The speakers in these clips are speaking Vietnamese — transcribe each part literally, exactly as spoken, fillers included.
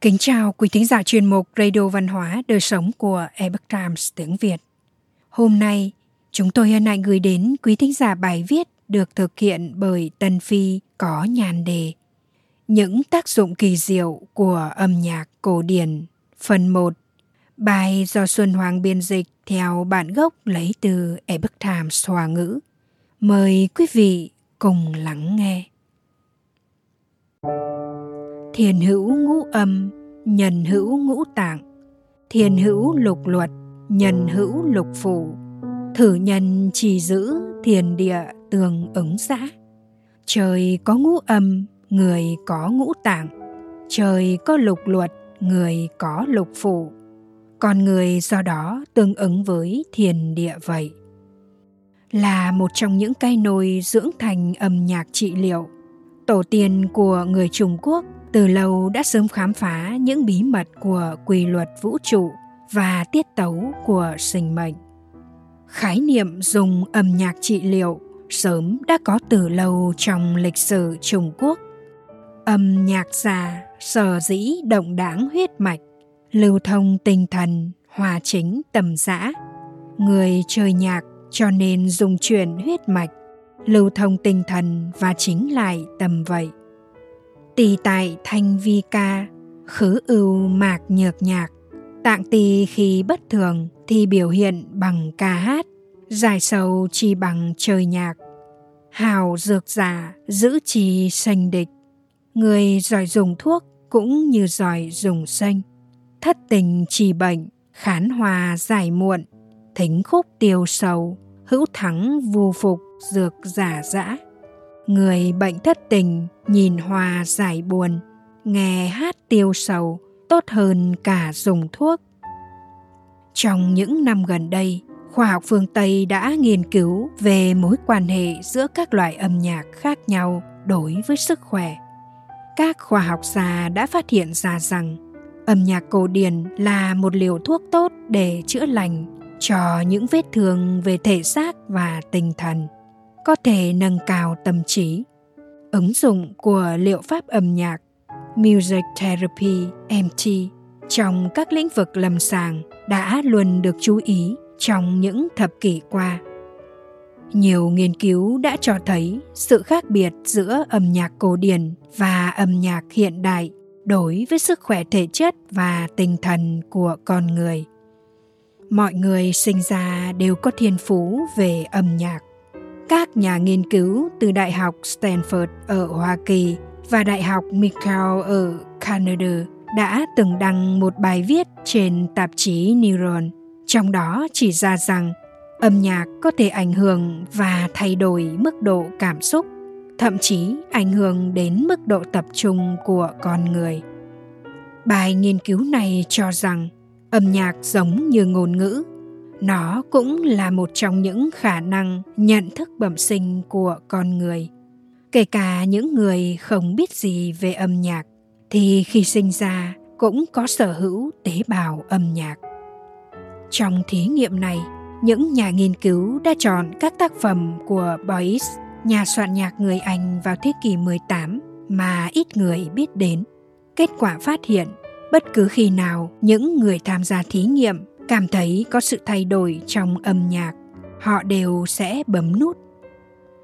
Kính chào quý thính giả chuyên mục Radio Văn hóa Đời Sống của Epoch Times tiếng Việt. Hôm nay, chúng tôi hân hạnh gửi đến quý thính giả bài viết được thực hiện bởi Tân Phi có nhan đề Những tác dụng kỳ diệu của âm nhạc cổ điển, phần một. Bài do Xuân Hoàng biên dịch theo bản gốc lấy từ Epoch Times Hoa ngữ. Mời quý vị cùng lắng nghe. Thiền hữu ngũ âm, nhân hữu ngũ tạng. Thiền hữu lục luật, nhân hữu lục phủ. Thử nhân trì giữ, thiền địa tương ứng giã. Trời có ngũ âm, người có ngũ tạng. Trời có lục luật, người có lục phủ. Con người do đó tương ứng với thiền địa vậy. Là một trong những cây nồi dưỡng thành âm nhạc trị liệu, tổ tiên của người Trung Quốc từ lâu đã sớm khám phá những bí mật của quy luật vũ trụ và tiết tấu của sinh mệnh. Khái niệm dùng âm nhạc trị liệu sớm đã có từ lâu trong lịch sử Trung Quốc. Âm nhạc già sở dĩ động đãng huyết mạch, lưu thông tinh thần, hòa chính tầm dã. Người chơi nhạc cho nên dùng chuyển huyết mạch, lưu thông tinh thần và chính lại tầm vậy. Tỳ tại thanh vi ca, khứ ưu mạc nhược nhạc. Tạng tỳ khi bất thường thì biểu hiện bằng ca hát, giải sầu chỉ bằng chơi nhạc. Hào dược giả giữ trì sanh địch. Người giỏi dùng thuốc cũng như giỏi dùng sanh. Thất tình trì bệnh, khán hòa giải muộn. Thính khúc tiêu sầu, hữu thắng vu phục dược giả dã. Người bệnh thất tình nhìn hòa giải buồn, nghe hát tiêu sầu tốt hơn cả dùng thuốc. Trong những năm gần đây, khoa học phương Tây đã nghiên cứu về mối quan hệ giữa các loại âm nhạc khác nhau đối với sức khỏe. Các khoa học gia đã phát hiện ra rằng âm nhạc cổ điển là một liều thuốc tốt để chữa lành cho những vết thương về thể xác và tinh thần, có thể nâng cao tâm trí. Ứng dụng của liệu pháp âm nhạc Music Therapy em tê trong các lĩnh vực lâm sàng đã luôn được chú ý trong những thập kỷ qua. Nhiều nghiên cứu đã cho thấy sự khác biệt giữa âm nhạc cổ điển và âm nhạc hiện đại đối với sức khỏe thể chất và tinh thần của con người. Mọi người sinh ra đều có thiên phú về âm nhạc. Các nhà nghiên cứu từ Đại học Stanford ở Hoa Kỳ và Đại học McGill ở Canada đã từng đăng một bài viết trên tạp chí Nature, trong đó chỉ ra rằng âm nhạc có thể ảnh hưởng và thay đổi mức độ cảm xúc, thậm chí ảnh hưởng đến mức độ tập trung của con người. Bài nghiên cứu này cho rằng âm nhạc giống như ngôn ngữ, nó cũng là một trong những khả năng nhận thức bẩm sinh của con người. Kể cả những người không biết gì về âm nhạc thì khi sinh ra cũng có sở hữu tế bào âm nhạc. Trong thí nghiệm này, những nhà nghiên cứu đã chọn các tác phẩm của Boyce, nhà soạn nhạc người Anh vào thế kỷ mười tám mà ít người biết đến. Kết quả phát hiện, bất cứ khi nào những người tham gia thí nghiệm cảm thấy có sự thay đổi trong âm nhạc, họ đều sẽ bấm nút.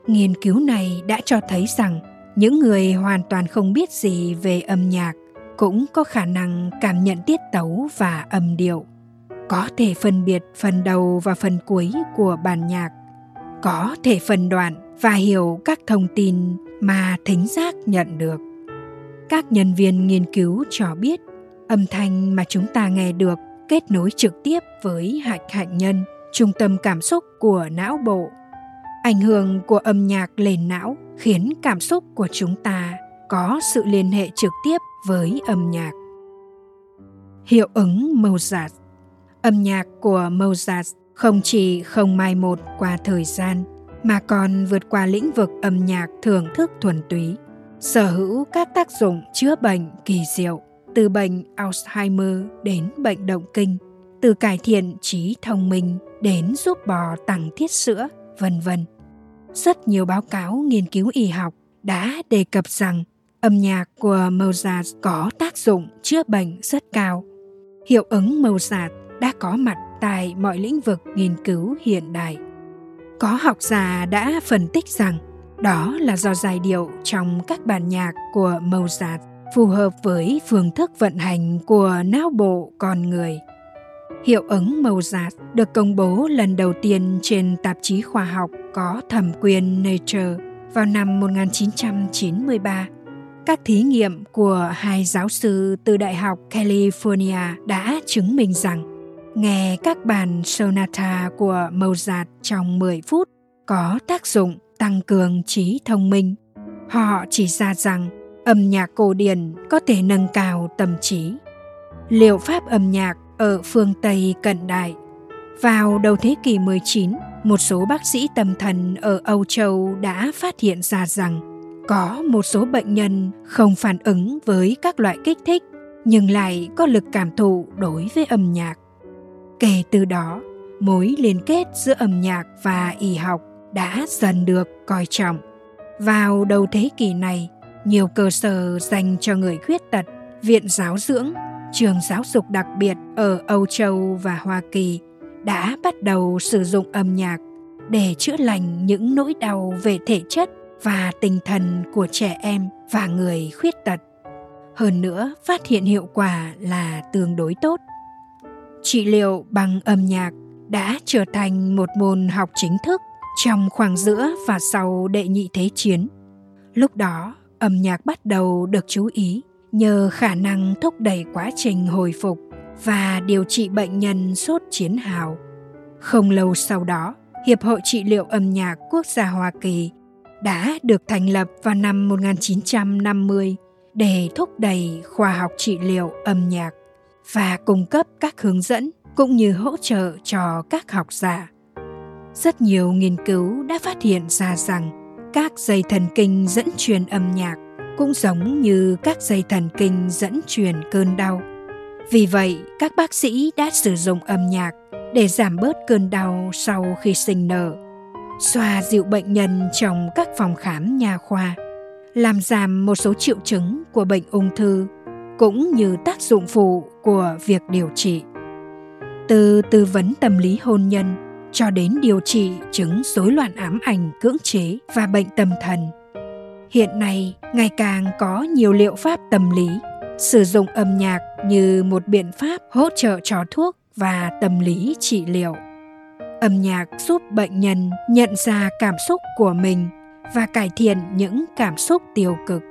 Nghiên cứu này đã cho thấy rằng những người hoàn toàn không biết gì về âm nhạc cũng có khả năng cảm nhận tiết tấu và âm điệu, có thể phân biệt phần đầu và phần cuối của bản nhạc, có thể phân đoạn và hiểu các thông tin mà thính giác nhận được. Các nhân viên nghiên cứu cho biết âm thanh mà chúng ta nghe được kết nối trực tiếp với hạch hạnh nhân, trung tâm cảm xúc của não bộ. Ảnh hưởng của âm nhạc lên não khiến cảm xúc của chúng ta có sự liên hệ trực tiếp với âm nhạc. Hiệu ứng Mozart. Âm nhạc của Mozart không chỉ không mai một qua thời gian mà còn vượt qua lĩnh vực âm nhạc thưởng thức thuần túy, sở hữu các tác dụng chữa bệnh kỳ diệu, từ bệnh Alzheimer đến bệnh động kinh, từ cải thiện trí thông minh đến giúp bò tăng tiết sữa, vân vân. Rất nhiều báo cáo nghiên cứu y học đã đề cập rằng Âm nhạc của Mozart có tác dụng chữa bệnh rất cao. Hiệu ứng Mozart đã có mặt tại mọi lĩnh vực nghiên cứu hiện đại. Có học giả đã phân tích rằng đó là do giai điệu trong các bản nhạc của Mozart phù hợp với phương thức vận hành của não bộ con người. Hiệu ứng Mozart được công bố lần đầu tiên trên tạp chí khoa học có thẩm quyền Nature vào năm một nghìn chín trăm chín mươi ba. Các thí nghiệm của hai giáo sư từ Đại học California đã chứng minh rằng nghe các bản sonata của Mozart trong mười phút có tác dụng tăng cường trí thông minh. Họ chỉ ra rằng âm nhạc cổ điển có thể nâng cao tâm trí. Liệu pháp âm nhạc ở phương Tây cận đại. Vào đầu thế kỷ mười chín, một số bác sĩ tâm thần ở Âu Châu đã phát hiện ra rằng có một số bệnh nhân không phản ứng với các loại kích thích nhưng lại có lực cảm thụ đối với âm nhạc. Kể từ đó, mối liên kết giữa âm nhạc và y học đã dần được coi trọng. Vào đầu thế kỷ này, nhiều cơ sở dành cho người khuyết tật, viện giáo dưỡng, trường giáo dục đặc biệt ở Âu Châu và Hoa Kỳ đã bắt đầu sử dụng âm nhạc để chữa lành những nỗi đau về thể chất và tinh thần của trẻ em và người khuyết tật. Hơn nữa, phát hiện hiệu quả là tương đối tốt. Trị liệu bằng âm nhạc đã trở thành một môn học chính thức trong khoảng giữa và sau Đệ Nhị Thế Chiến. Lúc đó, âm nhạc bắt đầu được chú ý nhờ khả năng thúc đẩy quá trình hồi phục và điều trị bệnh nhân sốt chiến hào. Không lâu sau đó, Hiệp hội Trị liệu Âm nhạc Quốc gia Hoa Kỳ đã được thành lập vào năm một nghìn chín trăm năm mươi để thúc đẩy khoa học trị liệu âm nhạc và cung cấp các hướng dẫn cũng như hỗ trợ cho các học giả. Rất nhiều nghiên cứu đã phát hiện ra rằng các dây thần kinh dẫn truyền âm nhạc cũng giống như các dây thần kinh dẫn truyền cơn đau. Vì vậy, các bác sĩ đã sử dụng âm nhạc để giảm bớt cơn đau sau khi sinh nở, xoa dịu bệnh nhân trong các phòng khám nha khoa, làm giảm một số triệu chứng của bệnh ung thư cũng như tác dụng phụ của việc điều trị. Từ tư vấn tâm lý hôn nhân cho đến điều trị chứng rối loạn ám ảnh cưỡng chế và bệnh tâm thần, hiện nay ngày càng có nhiều liệu pháp tâm lý sử dụng âm nhạc như một biện pháp hỗ trợ cho thuốc và tâm lý trị liệu. Âm nhạc giúp bệnh nhân nhận ra cảm xúc của mình và cải thiện những cảm xúc tiêu cực.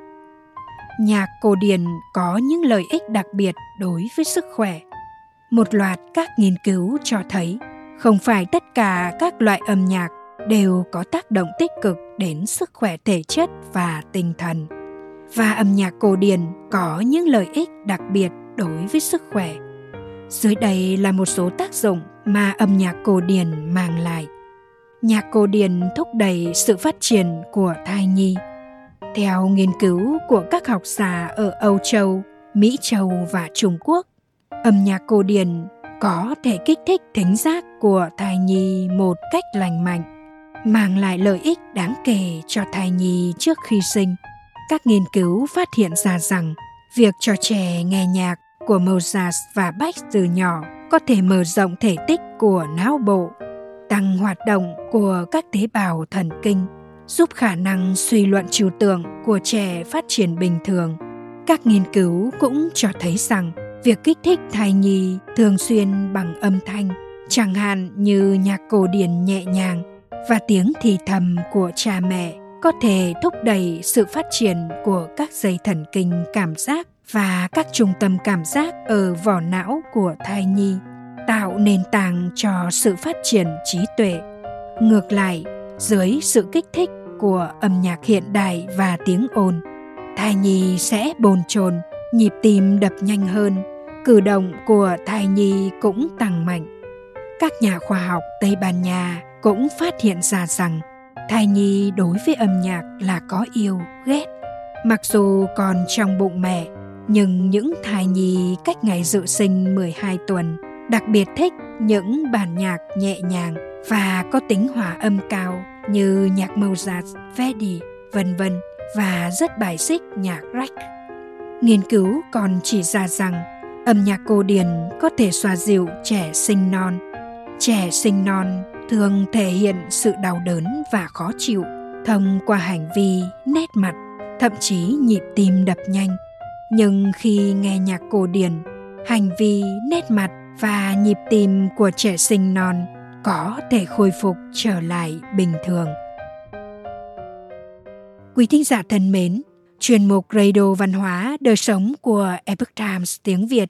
Nhạc cổ điển có những lợi ích đặc biệt đối với sức khỏe. Một loạt các nghiên cứu cho thấy không phải tất cả các loại âm nhạc đều có tác động tích cực đến sức khỏe thể chất và tinh thần. Và âm nhạc cổ điển có những lợi ích đặc biệt đối với sức khỏe. Dưới đây là một số tác dụng mà âm nhạc cổ điển mang lại. Nhạc cổ điển thúc đẩy sự phát triển của thai nhi. Theo nghiên cứu của các học giả ở Âu Châu, Mỹ Châu và Trung Quốc, âm nhạc cổ điển có thể kích thích thính giác của thai nhi một cách lành mạnh, mang lại lợi ích đáng kể cho thai nhi trước khi sinh. Các nghiên cứu phát hiện ra rằng việc cho trẻ nghe nhạc của Mozart và Bach từ nhỏ có thể mở rộng thể tích của não bộ, tăng hoạt động của các tế bào thần kinh, giúp khả năng suy luận trừu tượng của trẻ phát triển bình thường. Các nghiên cứu cũng cho thấy rằng việc kích thích thai nhi thường xuyên bằng âm thanh, chẳng hạn như nhạc cổ điển nhẹ nhàng và tiếng thì thầm của cha mẹ, có thể thúc đẩy sự phát triển của các dây thần kinh cảm giác và các trung tâm cảm giác ở vỏ não của thai nhi, tạo nền tảng cho sự phát triển trí tuệ. Ngược lại, dưới sự kích thích của âm nhạc hiện đại và tiếng ồn, thai nhi sẽ bồn chồn, nhịp tim đập nhanh hơn, cử động của thai nhi cũng tăng mạnh. Các nhà khoa học Tây Ban Nha cũng phát hiện ra rằng thai nhi đối với âm nhạc là có yêu, ghét. Mặc dù còn trong bụng mẹ, nhưng những thai nhi cách ngày dự sinh mười hai tuần đặc biệt thích những bản nhạc nhẹ nhàng và có tính hòa âm cao như nhạc Mozart, Verdi, vân vân và rất bài xích nhạc Reich. Nghiên cứu còn chỉ ra rằng âm nhạc cổ điển có thể xoa dịu trẻ sinh non. Trẻ sinh non thường thể hiện sự đau đớn và khó chịu thông qua hành vi, nét mặt, thậm chí nhịp tim đập nhanh. Nhưng khi nghe nhạc cổ điển, hành vi, nét mặt và nhịp tim của trẻ sinh non có thể khôi phục trở lại bình thường. Quý thính giả thân mến, chuyên mục Radio Văn hóa Đời Sống của Epoch Times tiếng Việt